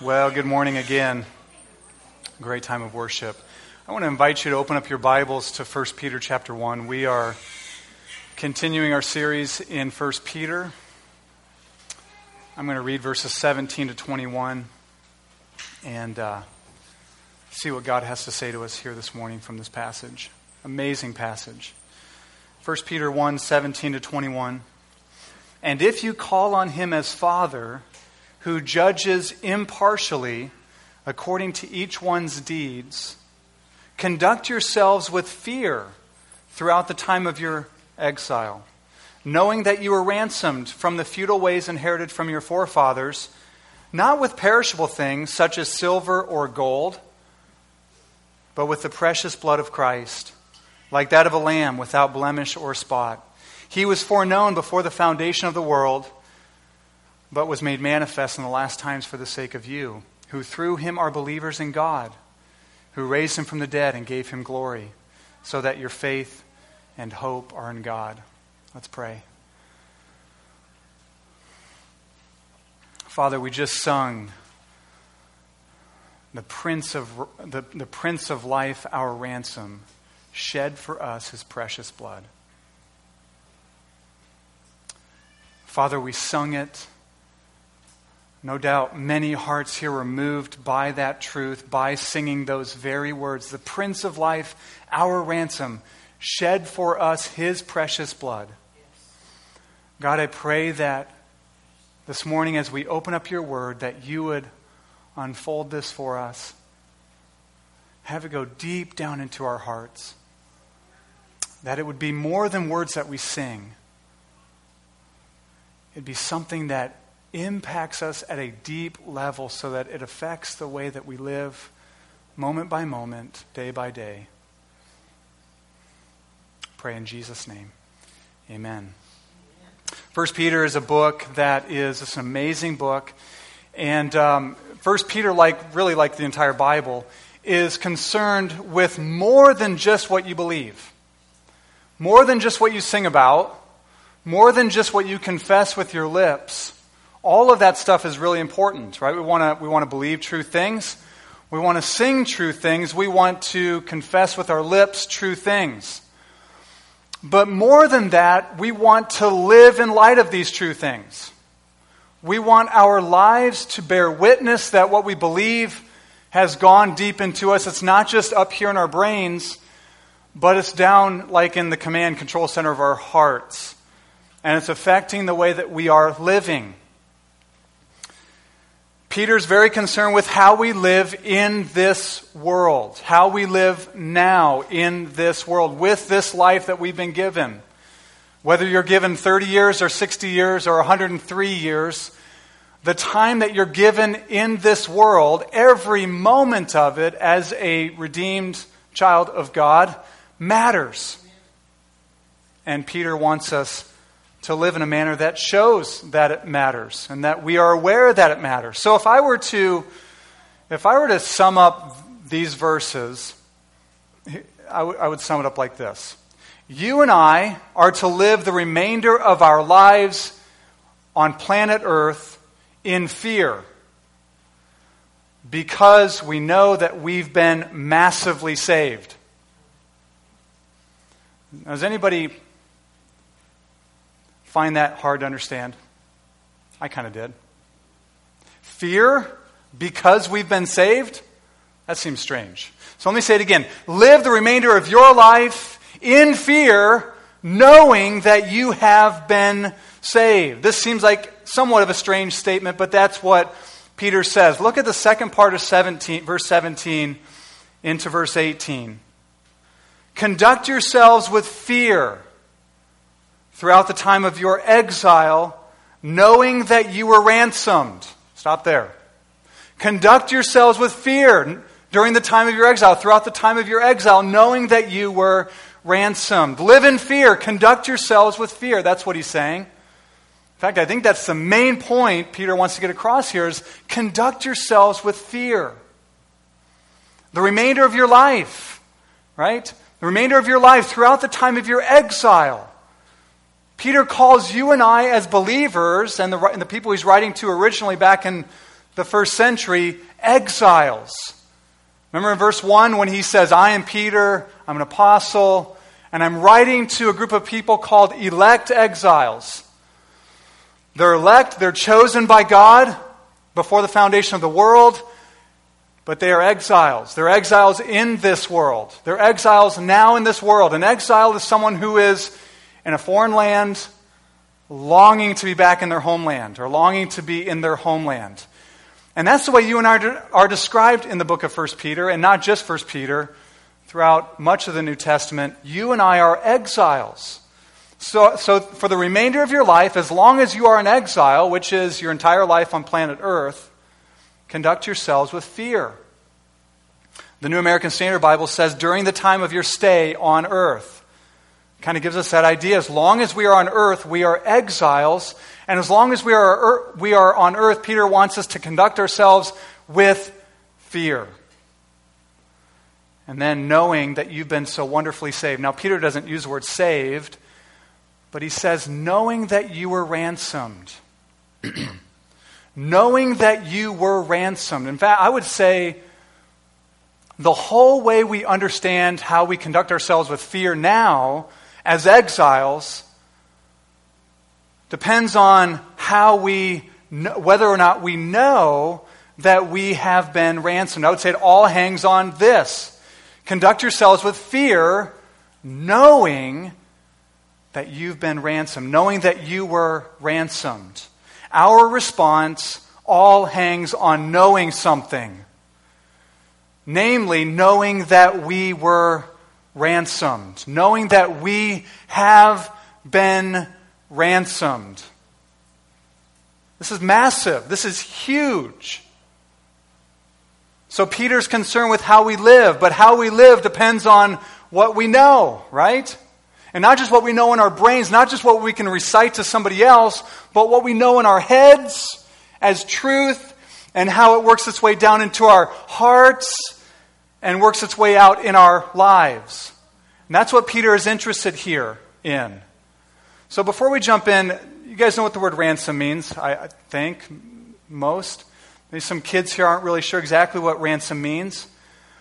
Well, good morning again. Great time of worship. I want to invite you to open up your Bibles to 1 Peter chapter 1. We are continuing our series in 1 Peter. I'm going to read verses 17 to 21 and see what God has to say to us here this morning from this passage. Amazing passage. 1 Peter 1, 17 to 21. And if you call on him as Father, who judges impartially according to each one's deeds, conduct yourselves with fear throughout the time of your exile, knowing that you were ransomed from the futile ways inherited from your forefathers, not with perishable things such as silver or gold, but with the precious blood of Christ, like that of a lamb without blemish or spot. He was foreknown before the foundation of the world, but was made manifest in the last times for the sake of you, who through him are believers in God, who raised him from the dead and gave him glory, so that your faith and hope are in God. Let's pray. Father, we just sung the Prince of Life, our ransom, shed for us his precious blood. Father, we sung it. No doubt many hearts here were moved by that truth, by singing those very words. The Prince of Life, our ransom, shed for us his precious blood. Yes. God, I pray that this morning as we open up your word, that you would unfold this for us. Have it go deep down into our hearts. That it would be more than words that we sing. It'd be something that impacts us at a deep level so that it affects the way that we live moment by moment, day by day. Pray in Jesus' name. Amen. 1 Peter is a book that is an amazing book. And 1 Peter, like the entire Bible, is concerned with more than just what you believe, more than just what you sing about, more than just what you confess with your lips. All of that stuff is really important, right? We want to believe true things. We want to sing true things. We want to confess with our lips true things. But more than that, we want to live in light of these true things. We want our lives to bear witness that what we believe has gone deep into us. It's not just up here in our brains, but it's down like in the command control center of our hearts. And it's affecting the way that we are living. Peter's very concerned with how we live in this world, how we live now in this world with this life that we've been given. Whether you're given 30 years or 60 years or 103 years, the time that you're given in this world, every moment of it as a redeemed child of God matters. And Peter wants us to live in a manner that shows that it matters and that we are aware that it matters. So if I were to sum up these verses, I would sum it up like this. You and I are to live the remainder of our lives on planet Earth in fear because we know that we've been massively saved. Now, does anybody find that hard to understand? I kind of did. Fear because we've been saved? That seems strange. So let me say it again. Live the remainder of your life in fear, knowing that you have been saved. This seems like somewhat of a strange statement, but that's what Peter says. Look at the second part of verse 17 into verse 18. Conduct yourselves with fear throughout the time of your exile, knowing that you were ransomed. Stop there. Conduct yourselves with fear during the time of your exile, throughout the time of your exile, knowing that you were ransomed. Live in fear. Conduct yourselves with fear. That's what he's saying. In fact, I think that's the main point Peter wants to get across here is conduct yourselves with fear. The remainder of your life, right? The remainder of your life throughout the time of your exile. Peter calls you and I as believers, and the people he's writing to originally back in the first century exiles. Remember in verse 1 when he says, I am Peter, I'm an apostle, and I'm writing to a group of people called elect exiles. They're elect, they're chosen by God before the foundation of the world, but they are exiles. They're exiles in this world. They're exiles now in this world. An exile is someone who is in a foreign land, longing to be back in their homeland, or longing to be in their homeland. And that's the way you and I are described in the book of 1 Peter, and not just 1 Peter. Throughout much of the New Testament, you and I are exiles. So for the remainder of your life, as long as you are in exile, which is your entire life on planet Earth, conduct yourselves with fear. The New American Standard Bible says, during the time of your stay on earth. Kind of gives us that idea. As long as we are on earth, we are exiles. And as long as we are on earth, Peter wants us to conduct ourselves with fear. And then knowing that you've been so wonderfully saved. Now, Peter doesn't use the word saved, but he says, knowing that you were ransomed. Knowing that you were ransomed. In fact, I would say the whole way we understand how we conduct ourselves with fear now as exiles depends on how whether or not we know that we have been ransomed. I would say it all hangs on this. Conduct yourselves with fear, knowing that you've been ransomed, knowing that you were ransomed. Our response all hangs on knowing something, namely knowing that we were ransomed, knowing that we have been ransomed. This is massive. This is huge. So Peter's concerned with how we live, but how we live depends on what we know, right? And not just what we know in our brains, not just what we can recite to somebody else, but what we know in our heads as truth and how it works its way down into our hearts and works its way out in our lives. And that's what Peter is interested here in. So before we jump in, you guys know what the word ransom means, I think, most. Maybe some kids here aren't really sure exactly what ransom means.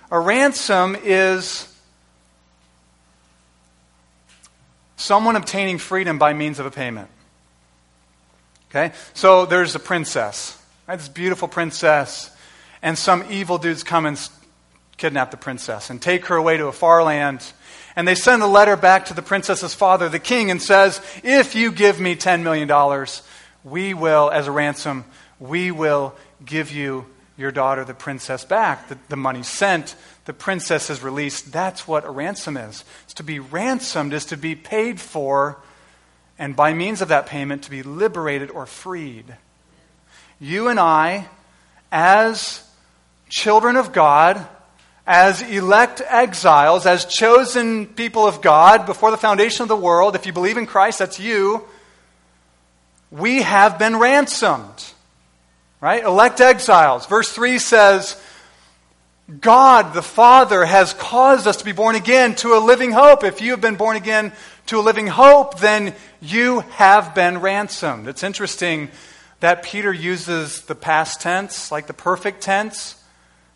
A ransom is someone obtaining freedom by means of a payment. Okay? So there's a princess, right? This beautiful princess, and some evil dudes come and kidnap the princess and take her away to a far land. And they send a letter back to the princess's father, the king, and says, if you give me $10 million, we will, as a ransom, we will give you your daughter, the princess, back. The money sent, the princess is released. That's what a ransom is. It's to be ransomed, is to be paid for, and by means of that payment, to be liberated or freed. You and I, as children of God, as elect exiles, as chosen people of God, before the foundation of the world, if you believe in Christ, that's you, we have been ransomed. Right? Elect exiles. Verse 3 says, God the Father has caused us to be born again to a living hope. If you have been born again to a living hope, then you have been ransomed. It's interesting that Peter uses the past tense, like the perfect tense,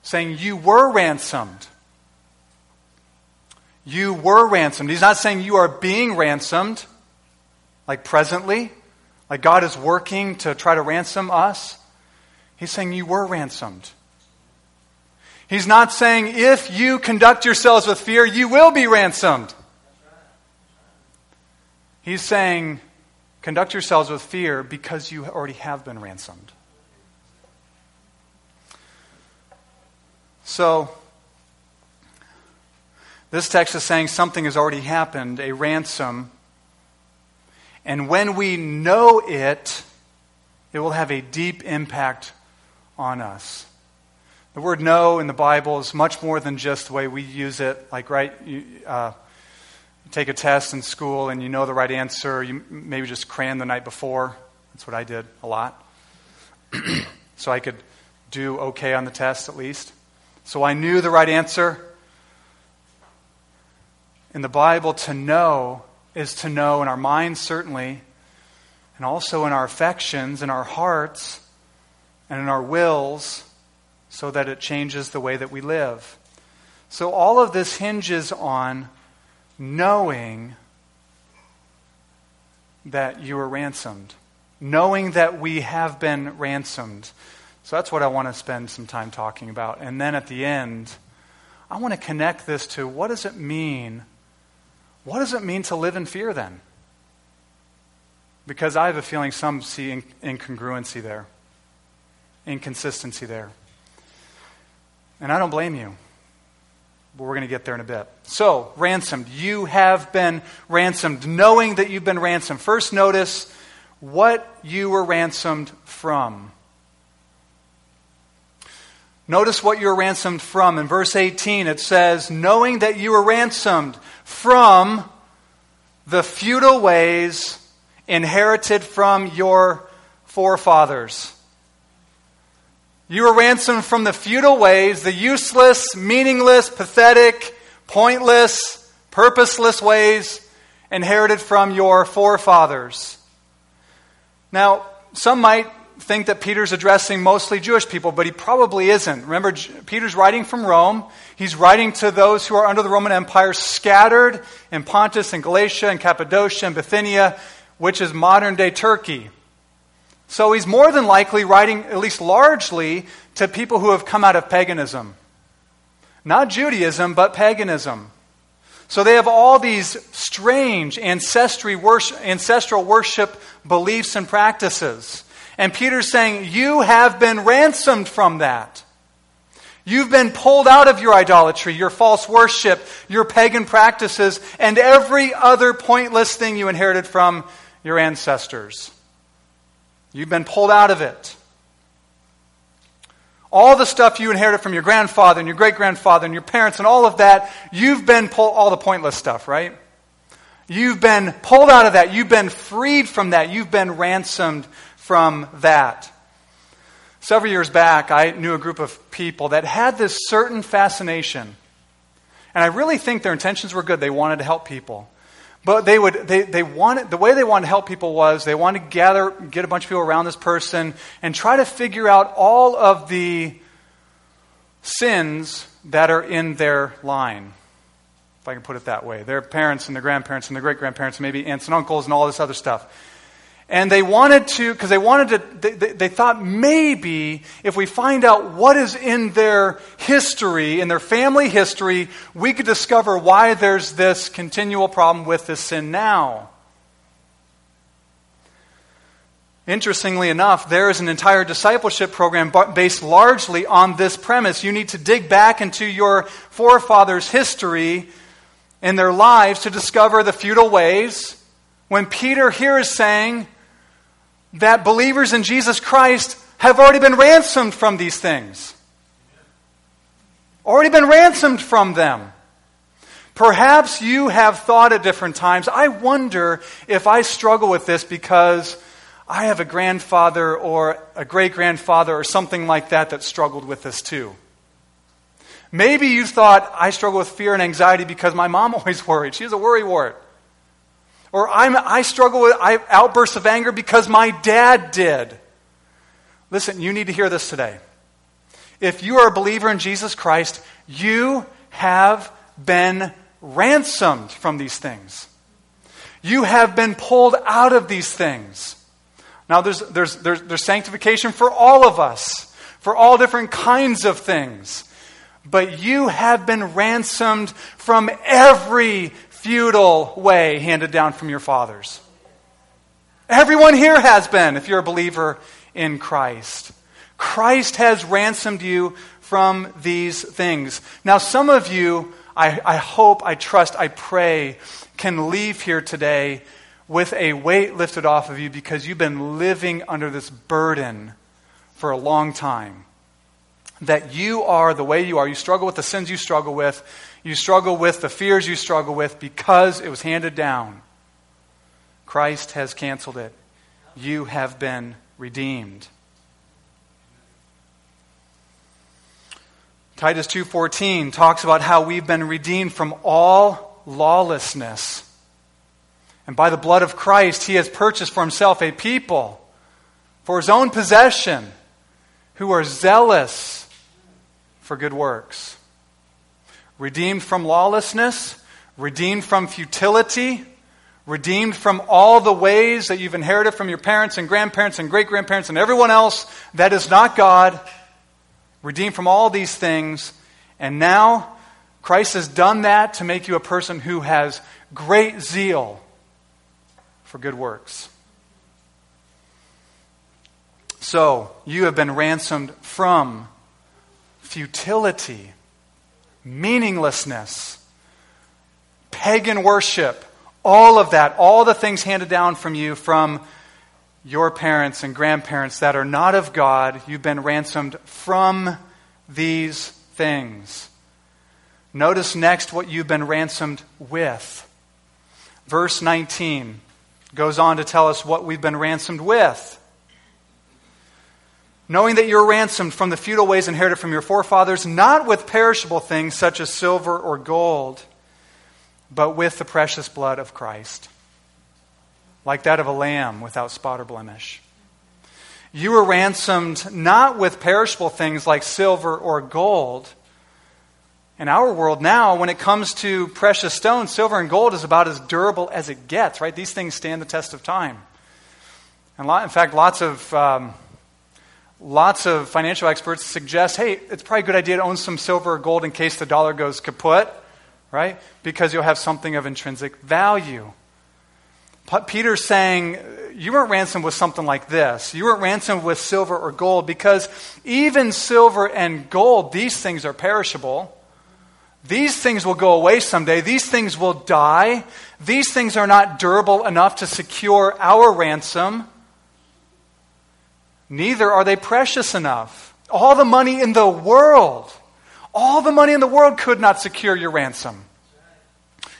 saying you were ransomed. You were ransomed. He's not saying you are being ransomed, like presently, like God is working to try to ransom us. He's saying you were ransomed. He's not saying if you conduct yourselves with fear, you will be ransomed. He's saying conduct yourselves with fear because you already have been ransomed. So, this text is saying something has already happened, a ransom. And when we know it, it will have a deep impact on us. The word know in the Bible is much more than just the way we use it. Like, right, you take a test in school and you know the right answer. You maybe just cram the night before. That's what I did a lot. So I could do okay on the test at least. So I knew the right answer. In the Bible, to know is to know in our minds certainly, and also in our affections, in our hearts, and in our wills so that it changes the way that we live. So all of this hinges on knowing that you were ransomed, knowing that we have been ransomed. So that's what I want to spend some time talking about. And then at the end, I want to connect this to what does it mean? What does it mean to live in fear then? Because I have a feeling some see incongruency there, inconsistency there. And I don't blame you. But we're going to get there in a bit. So, ransomed. You have been ransomed. Knowing that you've been ransomed. First, notice what you were ransomed from. Notice what you were ransomed from. In verse 18, it says, knowing that you were ransomed from the futile ways inherited from your forefathers. You were ransomed from the futile ways, the useless, meaningless, pathetic, pointless, purposeless ways inherited from your forefathers. Now, some might think that Peter's addressing mostly Jewish people, but he probably isn't. Remember, Peter's writing from Rome. He's writing to those who are under the Roman Empire, scattered in Pontus and Galatia and Cappadocia and Bithynia, which is modern-day Turkey. So he's more than likely writing, at least largely, to people who have come out of paganism. Not Judaism, but paganism. So they have all these strange ancestral worship beliefs and practices. And Peter's saying, you have been ransomed from that. You've been pulled out of your idolatry, your false worship, your pagan practices, and every other pointless thing you inherited from your ancestors. You've been pulled out of it. All the stuff you inherited from your grandfather and your great-grandfather and your parents and all of that, you've been pulled, all the pointless stuff, right? You've been pulled out of that. You've been freed from that. You've been ransomed from that. Several years back, I knew a group of people that had this certain fascination. And I really think their intentions were good. They wanted to help people. But the way they wanted to help people was they wanted to get a bunch of people around this person and try to figure out all of the sins that are in their line, if I can put it that way. Their parents and their grandparents and their great-grandparents, maybe aunts and uncles and all this other stuff. And they wanted to, because they thought maybe if we find out what is in their history, in their family history, we could discover why there's this continual problem with this sin now. Interestingly enough, there is an entire discipleship program based largely on this premise. You need to dig back into your forefathers' history and their lives to discover the futile ways. When Peter here is saying that believers in Jesus Christ have already been ransomed from these things. Already been ransomed from them. Perhaps you have thought at different times, I wonder if I struggle with this because I have a grandfather or a great-grandfather or something like that that struggled with this too. Maybe you thought, I struggle with fear and anxiety because my mom always worried. She was a worrywart. Or I struggle with outbursts of anger because my dad did. Listen, you need to hear this today. If you are a believer in Jesus Christ, you have been ransomed from these things. You have been pulled out of these things. Now, there's sanctification for all of us, for all different kinds of things. But you have been ransomed from every futile way handed down from your fathers. Everyone here has been, if you're a believer in Christ. Christ has ransomed you from these things. Now, some of you, I hope, I trust, I pray, can leave here today with a weight lifted off of you because you've been living under this burden for a long time. That you are the way you are. You struggle with the sins you struggle with. You struggle with the fears you struggle with because it was handed down. Christ has canceled it. You have been redeemed. Titus 2:14 talks about how we've been redeemed from all lawlessness. And by the blood of Christ, he has purchased for himself a people for his own possession. who are zealous for good works. Redeemed from lawlessness, redeemed from futility, redeemed from all the ways that you've inherited from your parents and grandparents and great-grandparents and everyone else that is not God, redeemed from all these things, and now Christ has done that to make you a person who has great zeal for good works. So, you have been ransomed from futility, meaninglessness, pagan worship, all of that, all the things handed down from you from your parents and grandparents that are not of God. You've been ransomed from these things. Notice next what you've been ransomed with. Verse 19 goes on to tell us what we've been ransomed with. Knowing that you're ransomed from the futile ways inherited from your forefathers, not with perishable things such as silver or gold, but with the precious blood of Christ, like that of a lamb without spot or blemish. You were ransomed not with perishable things like silver or gold. In our world now, when it comes to precious stones, silver and gold is about as durable as it gets, right? These things stand the test of time. And in fact, lots of financial experts suggest, hey, it's probably a good idea to own some silver or gold in case the dollar goes kaput, right? Because you'll have something of intrinsic value. Peter's saying, you weren't ransomed with something like this. You weren't ransomed with silver or gold because even silver and gold, these things are perishable. These things will go away someday. These things will die. These things are not durable enough to secure our ransom. Neither are they precious enough. All the money in the world could not secure your ransom.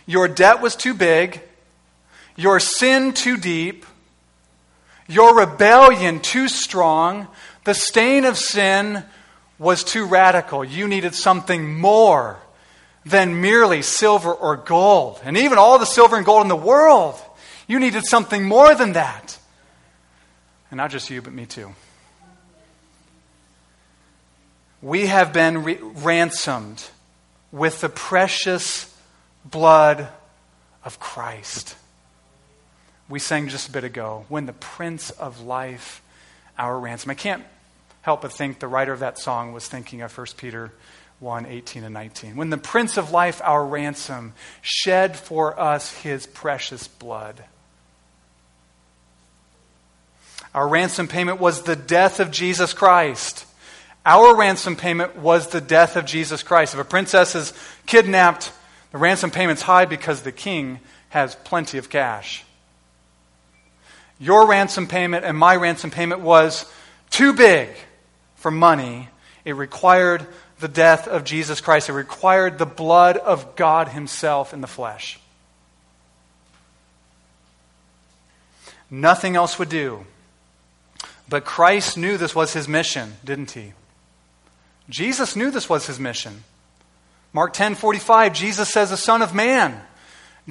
Your debt was too big. Your sin too deep. Your rebellion too strong. The stain of sin was too radical. You needed something more than merely silver or gold. And even all the silver and gold in the world, you needed something more than that. And not just you, but me too. We have been ransomed with the precious blood of Christ. We sang just a bit ago, when the Prince of Life, our ransom. I can't help but think the writer of that song was thinking of 1 Peter 1:18 and 19. When the Prince of Life, our ransom, shed for us his precious blood. Our ransom payment was the death of Jesus Christ. Our ransom payment was the death of Jesus Christ. If a princess is kidnapped, the ransom payment's high because the king has plenty of cash. Your ransom payment and my ransom payment was too big for money. It required the death of Jesus Christ. It required the blood of God himself in the flesh. Nothing else would do. But Christ knew this was his mission, didn't he? Jesus knew this was his mission. Mark 10:45, Jesus says the Son of Man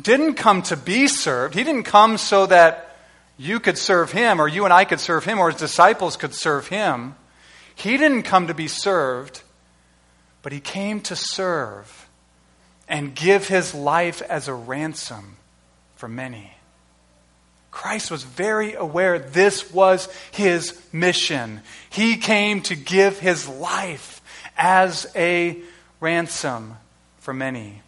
didn't come to be served. He didn't come so that you could serve him or you and I could serve him or his disciples could serve him. He didn't come to be served, but he came to serve and give his life as a ransom for many. Christ was very aware this was his mission. He came to give his life as a ransom for many.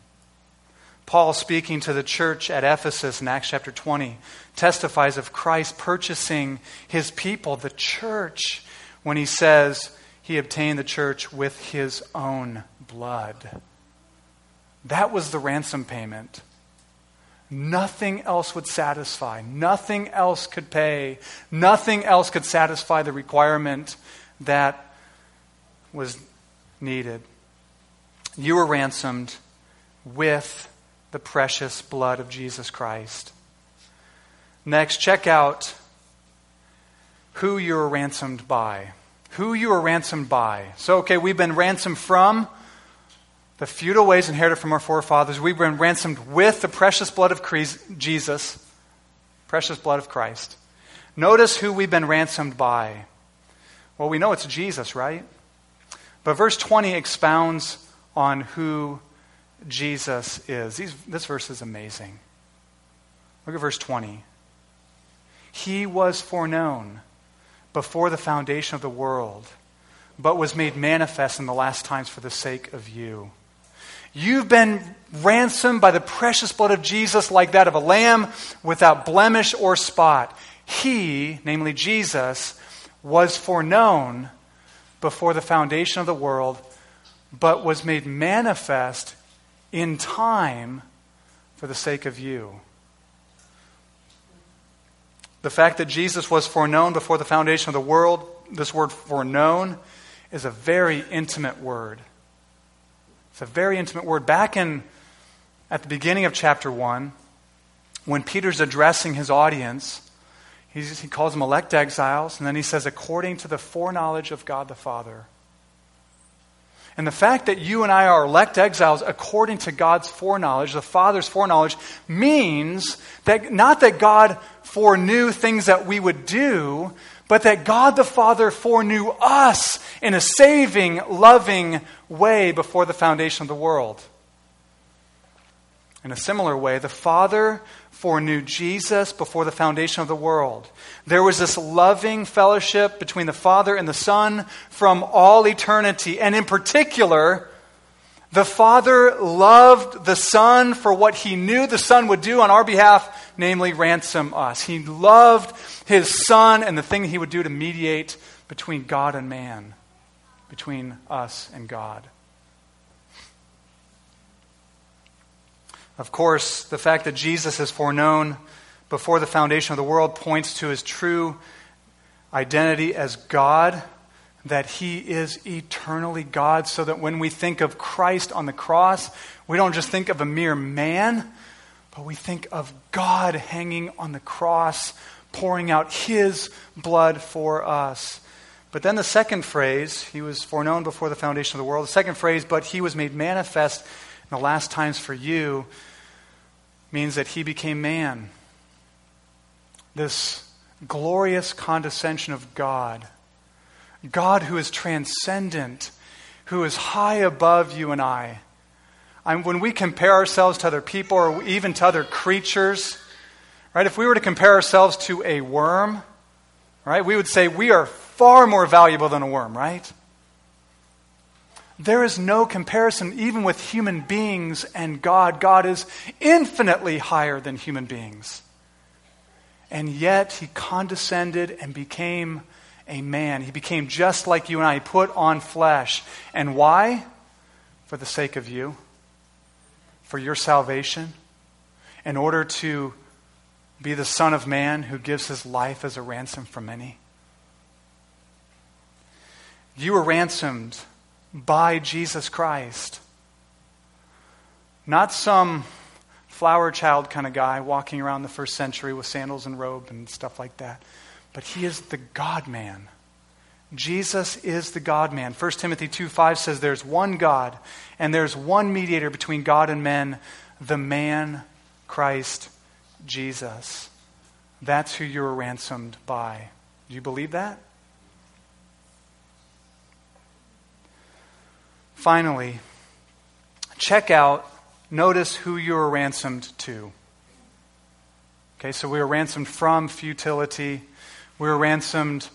Paul, speaking to the church at Ephesus in Acts chapter 20, testifies of Christ purchasing his people, the church, when he says he obtained the church with his own blood. That was the ransom payment. Nothing else would satisfy. Nothing else could pay. Nothing else could satisfy the requirement that was needed. You were ransomed with the precious blood of Jesus Christ. Next, check out who you were ransomed by. Who you were ransomed by. So, okay, we've been ransomed from the futile ways inherited from our forefathers. We've been ransomed with the precious blood of Jesus, precious blood of Christ. Notice who we've been ransomed by. Well, we know it's Jesus, right? But verse 20 expounds on who Jesus is. This verse is amazing. Look at verse 20. He was foreknown before the foundation of the world, but was made manifest in the last times for the sake of you. You've been ransomed by the precious blood of Jesus like that of a lamb without blemish or spot. He, namely Jesus, was foreknown before the foundation of the world, but was made manifest in time for the sake of you. The fact that Jesus was foreknown before the foundation of the world, this word foreknown, is a very intimate word. It's a very intimate word. At the beginning of chapter 1, when Peter's addressing his audience, he calls them elect exiles, and then he says, according to the foreknowledge of God the Father. And the fact that you and I are elect exiles according to God's foreknowledge, the Father's foreknowledge, means that not that God foreknew things that we would do, but that God the Father foreknew us in a saving, loving way before the foundation of the world. In a similar way, the Father foreknew Jesus before the foundation of the world. There was this loving fellowship between the Father and the Son from all eternity. And in particular, the Father loved the Son for what he knew the Son would do on our behalf, namely ransom us. He loved his Son and the thing he would do to mediate between God and man, between us and God. Of course, the fact that Jesus is foreknown before the foundation of the world points to his true identity as God, that he is eternally God, so that when we think of Christ on the cross, we don't just think of a mere man, but we think of God hanging on the cross, pouring out his blood for us. But then the second phrase, he was foreknown before the foundation of the world. The second phrase, but he was made manifest in the last times for you, means that he became man. This glorious condescension of God who is transcendent, who is high above you and I. When we compare ourselves to other people or even to other creatures, right? If we were to compare ourselves to a worm, right? We would say we are far more valuable than a worm, right? There is no comparison even with human beings and God. God is infinitely higher than human beings. And yet he condescended and became a man. He became just like you and I. He put on flesh. And why? For the sake of you. For your salvation. In order to be the Son of Man who gives his life as a ransom for many. You were ransomed by Jesus Christ. Not some flower child kind of guy walking around the first century with sandals and robe and stuff like that. But he is the God-man. Jesus is the God-man. 1 Timothy 2:5 says there's one God and there's one mediator between God and men, the man Christ Jesus. That's who you're ransomed by. Do you believe that? Finally, notice who you were ransomed to. Okay, so we were ransomed from futility. We were ransomed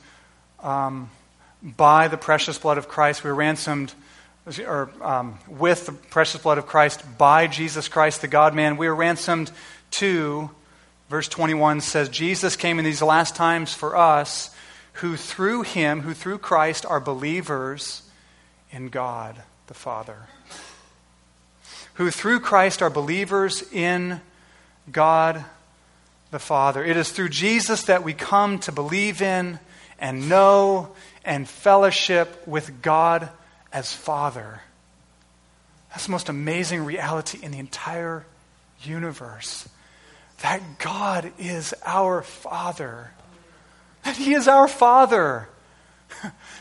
by the precious blood of Christ. We were ransomed with the precious blood of Christ by Jesus Christ, the God-man. We were ransomed to, verse 21 says, Jesus came in these last times for us who through Christ are believers in God the Father. Who through Christ are believers in God the Father. It is through Jesus that we come to believe in and know and fellowship with God as Father. That's the most amazing reality in the entire universe. That God is our Father. That he is our Father.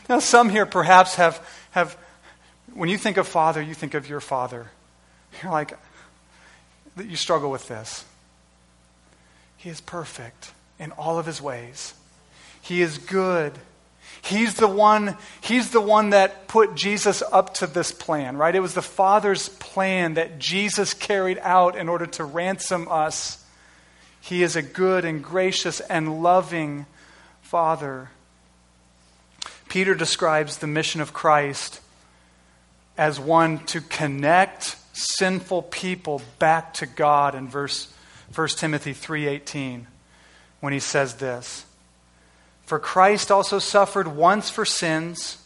Now some here perhaps have when you think of Father, you think of your father. You're like, you struggle with this. He is perfect in all of his ways. He is good. He's the one that put Jesus up to this plan, right? It was the Father's plan that Jesus carried out in order to ransom us. He is a good and gracious and loving Father. Peter describes the mission of Christ as one to connect sinful people back to God in 1 Timothy 3:18 when he says this. For Christ also suffered once for sins,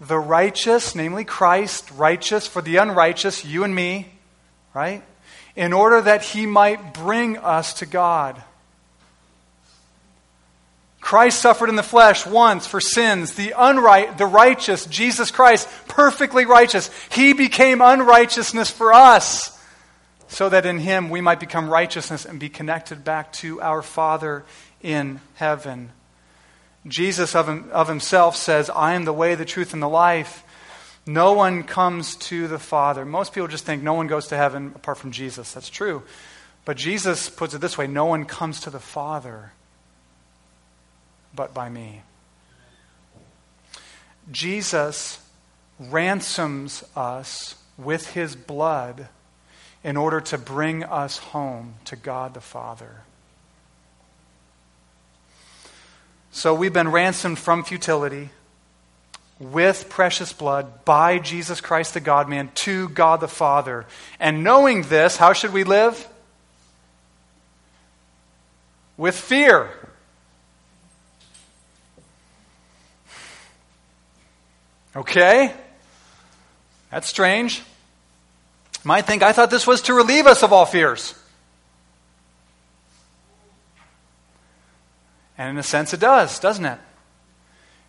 the righteous, namely Christ, righteous for the unrighteous, you and me, right? In order that he might bring us to God. Christ suffered in the flesh once for sins, the righteous, Jesus Christ, perfectly righteous. He became unrighteousness for us so that in him we might become righteousness and be connected back to our Father in heaven. Jesus of himself says, I am the way, the truth, and the life. No one comes to the Father. Most people just think no one goes to heaven apart from Jesus. That's true. But Jesus puts it this way, no one comes to the Father but by me. Jesus ransoms us with his blood in order to bring us home to God the Father. So we've been ransomed from futility with precious blood by Jesus Christ the God-man to God the Father. And knowing this, how should we live? With fear. Okay? That's strange. You might think, I thought this was to relieve us of all fears. And in a sense, it does, doesn't it?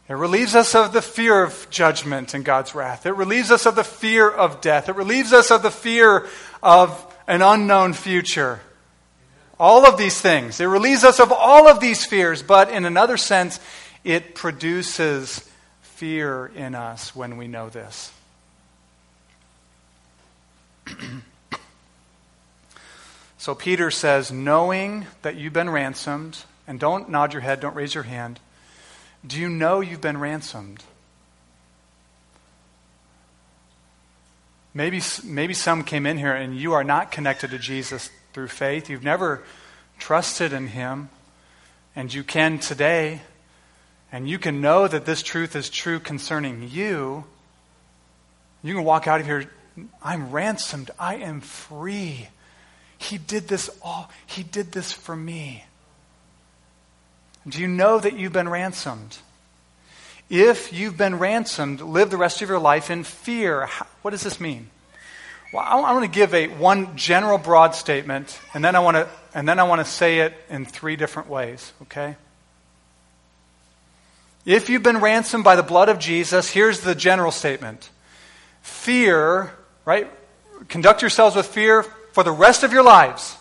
It relieves us of the fear of judgment and God's wrath. It relieves us of the fear of death. It relieves us of the fear of an unknown future. All of these things. It relieves us of all of these fears. But in another sense, it produces fear in us when we know this. So Peter says, knowing that you've been ransomed. And don't nod your head, don't raise your hand. Do you know you've been ransomed? Maybe some came in here and you are not connected to Jesus through faith. You've never trusted in him. And you can today. And you can know that this truth is true concerning you. You can walk out of here, I'm ransomed. I am free. He did this all. He did this for me. Do you know that you've been ransomed? If you've been ransomed, live the rest of your life in fear. What does this mean? Well, I want to give one general broad statement, and then I want to say it in three different ways, okay? If you've been ransomed by the blood of Jesus, here's the general statement. Fear, right? Conduct yourselves with fear for the rest of your lives.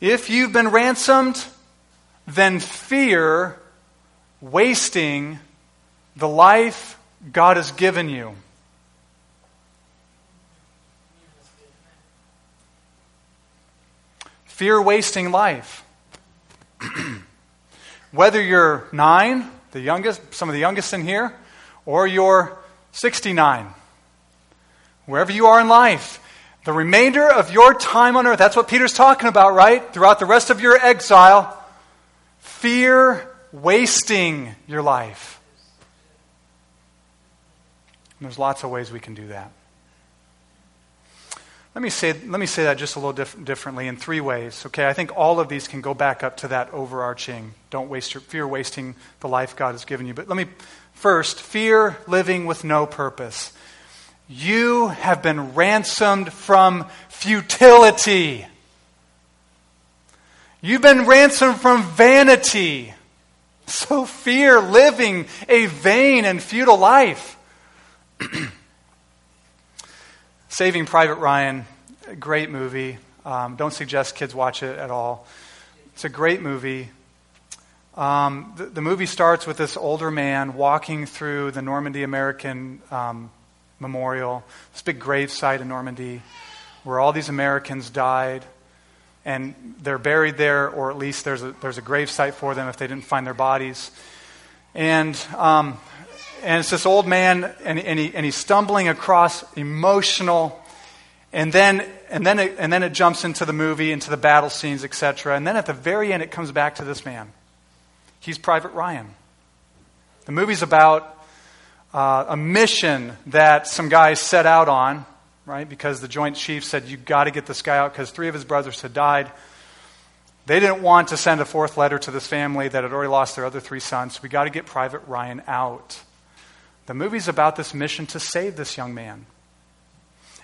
If you've been ransomed, then fear wasting the life God has given you. Fear wasting life. Whether you're 9, the youngest, some of the youngest in here, or you're 69, wherever you are in life, the remainder of your time on earth, that's what Peter's talking about, right? Throughout the rest of your exile, fear wasting your life. And there's lots of ways we can do that. Let me say that just a little differently in three ways, okay? I think all of these can go back up to that overarching, don't waste your fear wasting the life God has given you. But let me first, fear living with no purpose. You have been ransomed from futility. You've been ransomed from vanity. So fear living a vain and futile life. Saving Private Ryan, a great movie. Don't suggest kids watch it at all. It's a great movie. The movie starts with this older man walking through the Normandy American Memorial, this big gravesite in Normandy where all these Americans died and they're buried there, or at least there's a gravesite for them if they didn't find their bodies. And it's this old man, and he's stumbling across emotional, and then it jumps into the movie, into the battle scenes, etc. And then at the very end, it comes back to this man. He's Private Ryan. The movie's about a mission that some guys set out on, right? Because the Joint Chiefs said, "You've got to get this guy out," because 3 of his brothers had died. They didn't want to send a 4th letter to this family that had already lost their other 3 sons. So we got to get Private Ryan out. The movie's about this mission to save this young man.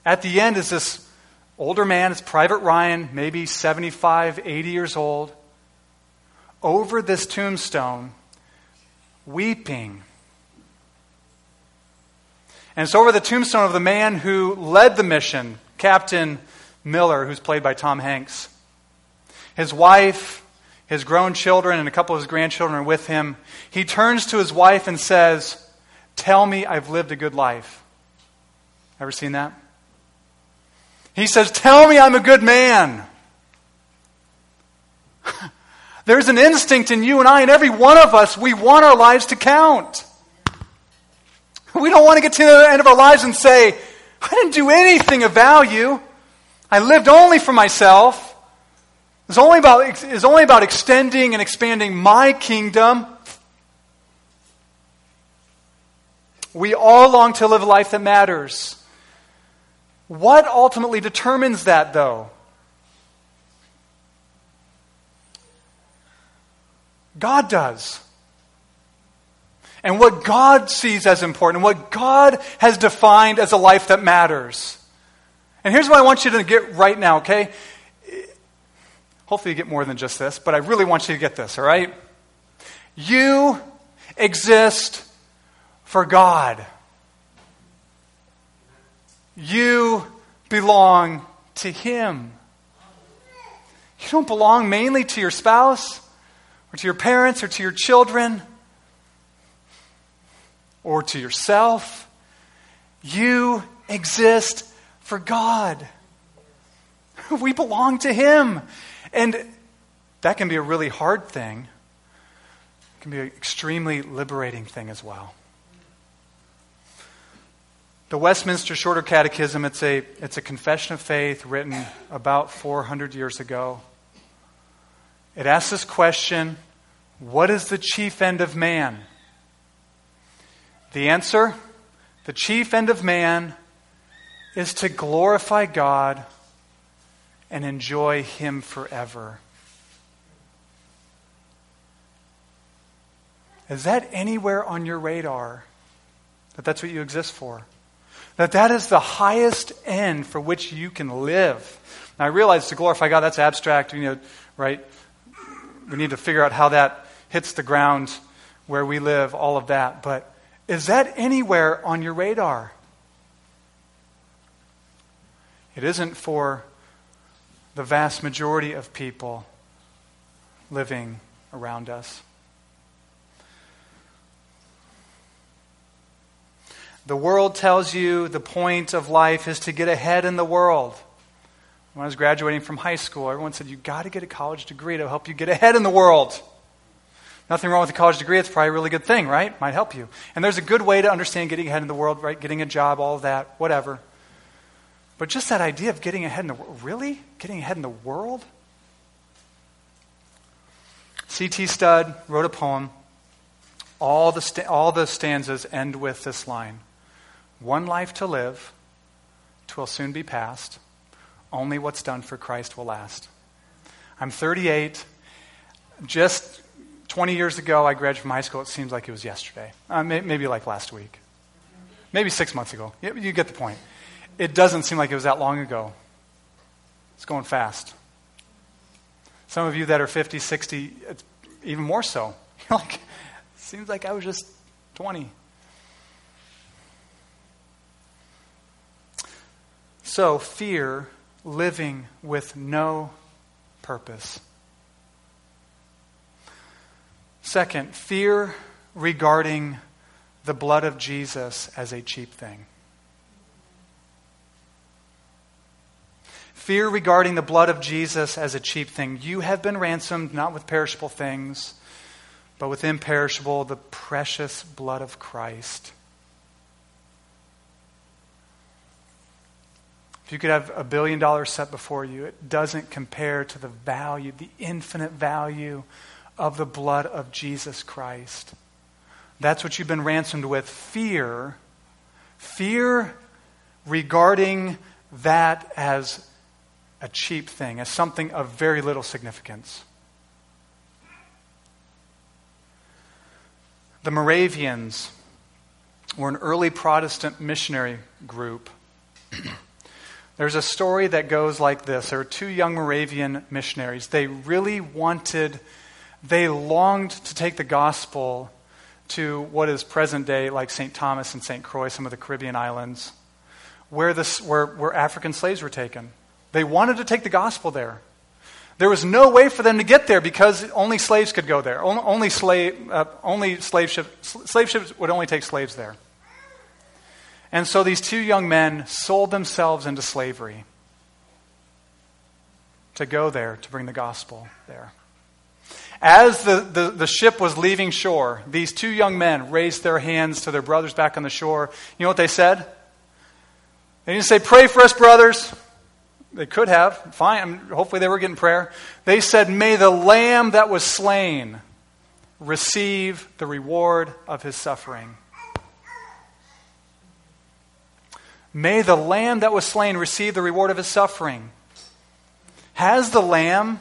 At the end is this older man, it's Private Ryan, maybe 75, 80 years old, over this tombstone, weeping. And it's over the tombstone of the man who led the mission, Captain Miller, who's played by Tom Hanks. His wife, his grown children, and a couple of his grandchildren are with him. He turns to his wife and says, "Tell me I've lived a good life." Ever seen that? He says, "Tell me I'm a good man." There's an instinct in you and I and every one of us. We want our lives to count. We don't want to get to the end of our lives and say, "I didn't do anything of value. I lived only for myself. It's only about extending and expanding my kingdom." We all long to live a life that matters. What ultimately determines that, though? God does. And what God sees as important, what God has defined as a life that matters. And here's what I want you to get right now, okay? Hopefully you get more than just this, but I really want you to get this, all right? You exist for God. You belong to Him. You don't belong mainly to your spouse or to your parents or to your children or to yourself. You exist for God. We belong to Him. And that can be a really hard thing. It can be an extremely liberating thing as well. The Westminster Shorter Catechism, it's a confession of faith written about 400 years ago. It asks this question, what is the chief end of man? The answer, the chief end of man is to glorify God and enjoy Him forever. Is that anywhere on your radar that that's what you exist for? That is the highest end for which you can live. Now, I realize to glorify God, that's abstract, right? We need to figure out how that hits the ground where we live, all of that. But is that anywhere on your radar? It isn't for the vast majority of people living around us. The world tells you the point of life is to get ahead in the world. When I was graduating from high school, everyone said, "You've got to get a college degree to help you get ahead in the world." Nothing wrong with a college degree. It's probably a really good thing, right? Might help you. And there's a good way to understand getting ahead in the world, right? Getting a job, all of that, whatever. But just that idea of getting ahead in the world. Really? Getting ahead in the world? C.T. Studd wrote a poem. All the stanzas end with this line. "One life to live, 'twill soon be past. Only what's done for Christ will last." I'm 38. Just 20 years ago, I graduated from high school. It seems like it was yesterday. Maybe like last week. Maybe 6 months ago. You get the point. It doesn't seem like it was that long ago. It's going fast. Some of you that are 50, 60, it's even more so. You're like, it seems like I was just 20. So fear living with no purpose. Second, fear regarding the blood of Jesus as a cheap thing. Fear regarding the blood of Jesus as a cheap thing. You have been ransomed, not with perishable things, but with imperishable, the precious blood of Christ. If you could have $1 billion set before you, it doesn't compare to the value, the infinite value of the blood of Jesus Christ. That's what you've been ransomed with. Fear. Fear regarding that as a cheap thing, as something of very little significance. The Moravians were an early Protestant missionary group. There's a story that goes like this. There were two young Moravian missionaries. They really wanted, they longed to take the gospel to what is present day like St. Thomas and St. Croix, some of the Caribbean islands, where African slaves were taken. They wanted to take the gospel there. There was no way for them to get there because only slaves could go there. Slave ships would only take slaves there. And so these two young men sold themselves into slavery to go there, to bring the gospel there. As the ship was leaving shore, these two young men raised their hands to their brothers back on the shore. You know what they said? They didn't say, "Pray for us, brothers." They could have. Fine. I mean, hopefully they were getting prayer. They said, "May the lamb that was slain receive the reward of his suffering." May the lamb that was slain receive the reward of his suffering. Has the lamb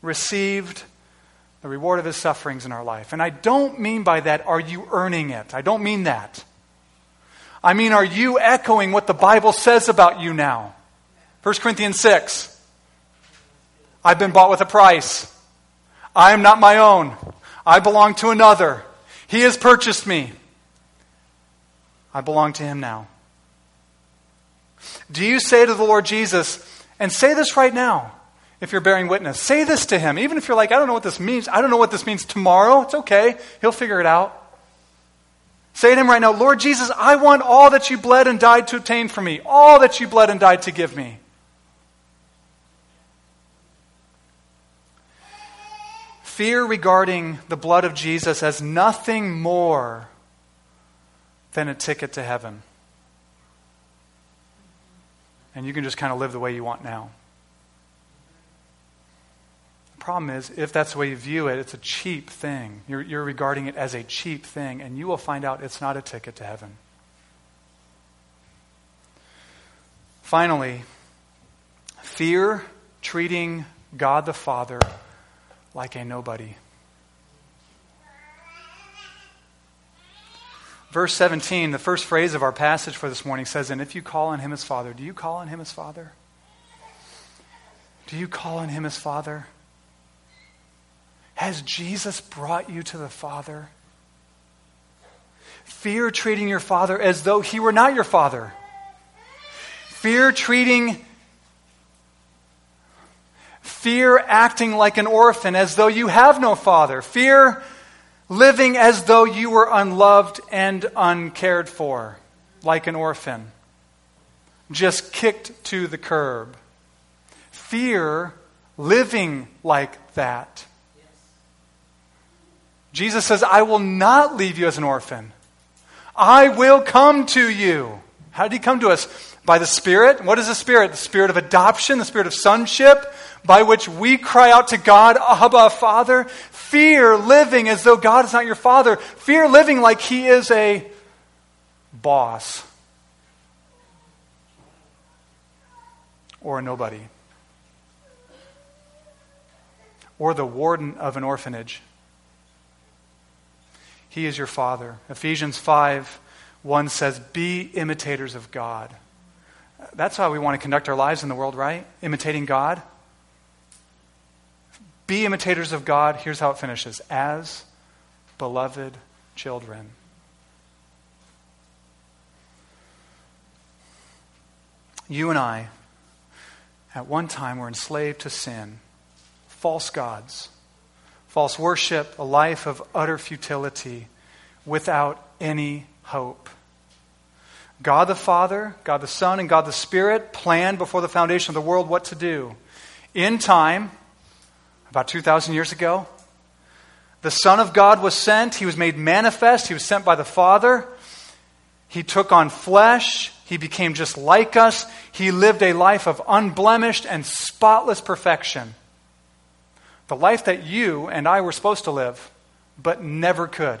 received the reward of his sufferings in our life? And I don't mean by that, are you earning it? I don't mean that. I mean, are you echoing what the Bible says about you now? 1 Corinthians 6. I've been bought with a price. I am not my own. I belong to another. He has purchased me. I belong to him now. Do you say to the Lord Jesus, and say this right now, if you're bearing witness, say this to him, even if you're like, I don't know what this means. I don't know what this means tomorrow. It's okay. He'll figure it out. Say to him right now, Lord Jesus, I want all that you bled and died to obtain for me, all that you bled and died to give me. Fear regarding the blood of Jesus as nothing more than a ticket to heaven. And you can just kind of live the way you want now. The problem is, if that's the way you view it, it's a cheap thing. You're regarding it as a cheap thing, and you will find out it's not a ticket to heaven. Finally, fear treating God the Father like a nobody. Verse 17, the first phrase of our passage for this morning says, "And if you call on him as Father," do you call on him as Father? Do you call on him as Father? Has Jesus brought you to the Father? Fear treating your Father as though he were not your Father. Fear acting like an orphan as though you have no Father. Fear living as though you were unloved and uncared for, like an orphan, just kicked to the curb. Fear living like that. Yes. Jesus says, I will not leave you as an orphan. I will come to you. How did he come to us? By the Spirit. What is the Spirit? The Spirit of adoption, the Spirit of sonship, by which we cry out to God, Abba, Father. Fear living as though God is not your Father. Fear living like he is a boss or a nobody or the warden of an orphanage. He is your Father. Ephesians 5:1 says, be imitators of God. That's how we want to conduct our lives in the world, right? Imitating God. Be imitators of God. Here's how it finishes. As beloved children. You and I, at one time, were enslaved to sin, false gods, false worship, a life of utter futility without any hope. God the Father, God the Son, and God the Spirit planned before the foundation of the world what to do. In time, about 2,000 years ago, The Son of God was sent. He was made manifest. He was sent by the Father. He took on flesh. He became just like us. He lived a life of unblemished and spotless perfection. The life that you and I were supposed to live, but never could.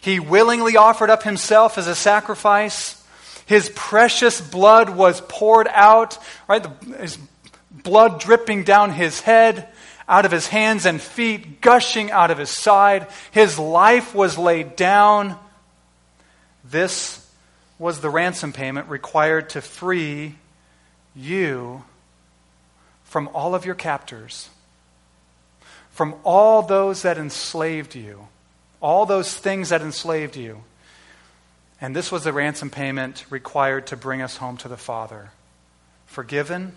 He willingly offered up himself as a sacrifice. His precious blood was poured out, right? His blood dripping down his head, out of his hands and feet, gushing out of his side. His life was laid down. This was the ransom payment required to free you from all of your captors, from all those that enslaved you, all those things that enslaved you. And this was the ransom payment required to bring us home to the Father. Forgiven,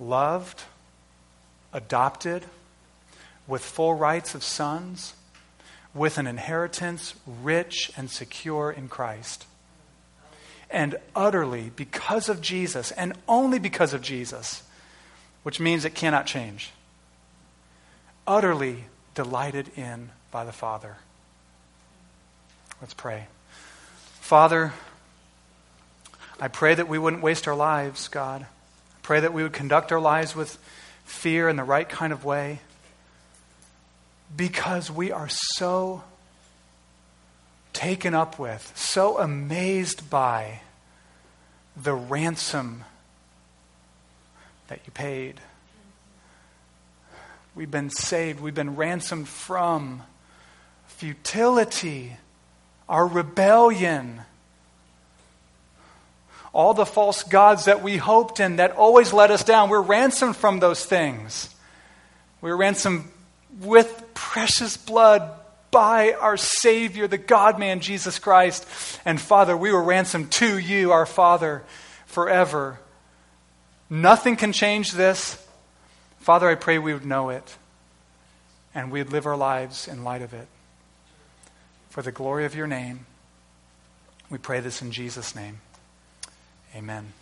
loved, adopted, with full rights of sons, with an inheritance rich and secure in Christ. And utterly because of Jesus, and only because of Jesus, which means it cannot change, utterly delighted in by the Father. Let's pray. Father, I pray that we wouldn't waste our lives, God. I pray that we would conduct our lives with fear in the right kind of way, because we are so taken up with, so amazed by the ransom that you paid. We've been saved. We've been ransomed from futility, our rebellion, all the false gods that we hoped in that always let us down. We're ransomed from those things. We're ransomed with precious blood by our Savior, the God-man, Jesus Christ. And Father, we were ransomed to you, our Father, forever. Nothing can change this. Father, I pray we would know it, and we'd live our lives in light of it. For the glory of your name, we pray this in Jesus' name. Amen.